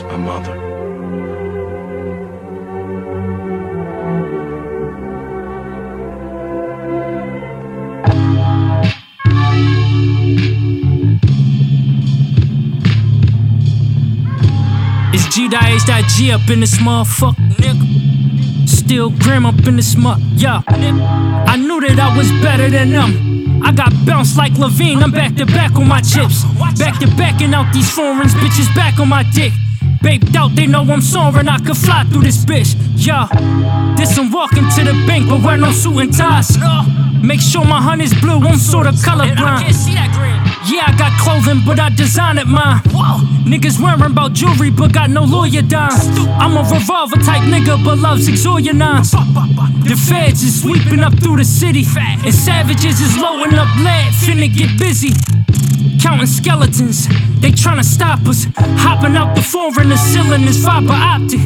It's my mother. It's G.H.G. up in this motherfucker, nigga. Still grim up in this mother, yeah. I knew that I was better than them. I got bounced like Levine, I'm back to back on my chips. Back to back and out these foreigns, bitches back on my dick. Baped out, they know I'm soaring, I could fly through this bitch. Yeah, this I'm walking to the bank, but wear no suit and ties. Make sure my honey's blue, I'm sort of colorblind. Yeah, I got clothing, but I designed it mine. Niggas wearing about jewelry, but got no lawyer dimes. I'm a revolver type nigga, but loves Exoria nines. The feds is sweeping up through the city, and savages is loading up lead, finna get busy. Counting skeletons, they tryna stop us. Hopping out the foreigner, sealing this fiber optic.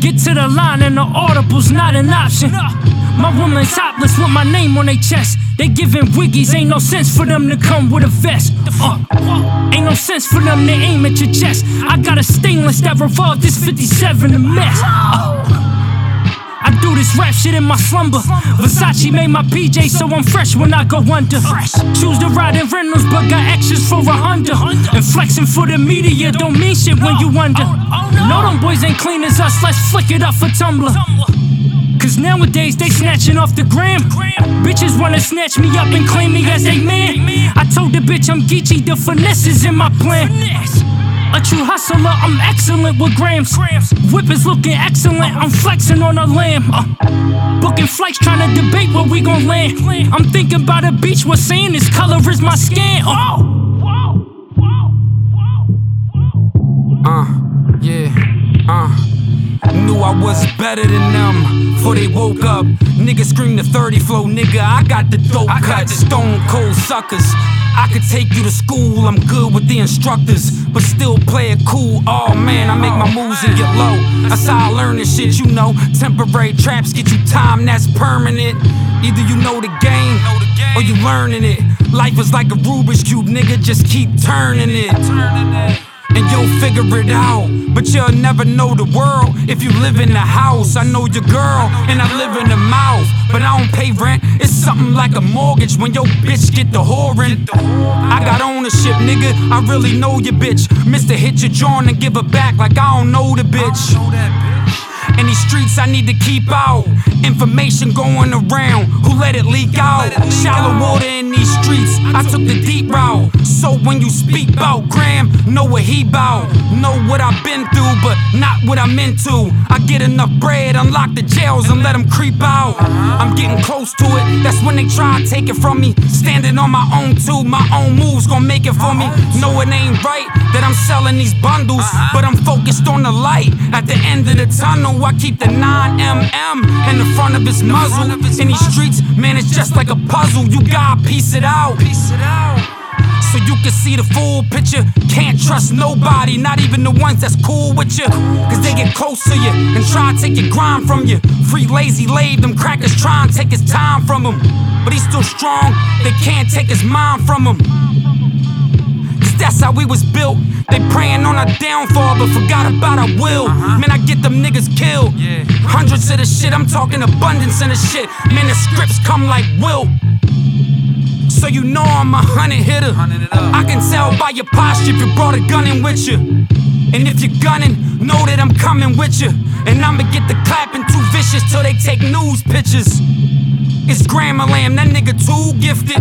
Get to the line and the audible's not an option. My woman's topless with my name on their chest. They giving wiggies, ain't no sense for them to come with a vest. Ain't no sense for them to aim at your chest. I got a stainless that revolved this 57 a mess. I do this rap shit in my slumber. Versace made my PJ, so I'm fresh when I go under. Choose to ride in rentals, but got extras for a Honda. And flexing for the media don't mean shit when you under. No, them boys ain't clean as us, let's flick it up for Tumblr. Cause nowadays they snatching off the gram. Bitches wanna snatch me up and claim me as they man. I told the bitch I'm Geechee, the finesse is in my plan. A true hustler, I'm excellent with grams. Whip is looking excellent, I'm flexing on a lamb. Booking flights, trying to debate where we gon' land. I'm thinking by the beach, what's saying this color is my skin. Knew I was better than them, before they woke up. Nigga scream the 30 flow, nigga, I got the dope cut. Stone cold suckers, I could take you to school, I'm good with the instructors, but still play it cool. Oh man, I make my moves and get low. That's how I learn this shit, you know. Temporary traps get you time that's permanent. Either you know the game, or you learning it. Life is like a Rubik's Cube, nigga, just keep turning it. And you'll figure it out, but you'll never know the world if you live in the house. I know your girl, and I live in the mouth, but I don't pay rent. It's something like a mortgage when your bitch get the whoring. I got ownership, nigga, I really know your bitch. Mr. Hit your joint and give it back like I don't know the bitch. And these streets I need to keep out. Information going around, who let it leak out? Shallow water in these streets, I took the deep route. So when you speak bout Graham, know what he bout. Know what I've been through, but not what I'm into. I get enough bread, unlock the jails and let them creep out. I'm getting close to it, that's when they try to take it from me. Standing on my own too, my own moves gon' make it for me. No, it ain't right that I'm selling these bundles, but I'm focused on the light at the end of the tunnel. I keep the 9mm in the front of his muzzle. In these streets, man, it's just like a puzzle. You gotta piece it out, so you can see the full picture. Can't trust nobody, not even the ones that's cool with you, cause they get close to you and try to take your grind from you. Free lazy lave, them crackers try and take his time from him, but he's still strong, they can't take his mind from him. Cause that's how we was built. They praying on our downfall, but forgot about our will. Man, I get them niggas killed. Hundreds of the shit, I'm talking abundance in the shit. Man, the scripts come like wilt. So you know I'm a 100 hitter. I can tell by your posture if you brought a gun in with you. And if you're gunning, know that I'm coming with you. And I'ma get the clapping too vicious till they take news pictures. It's Grandma Lamb, that nigga too gifted.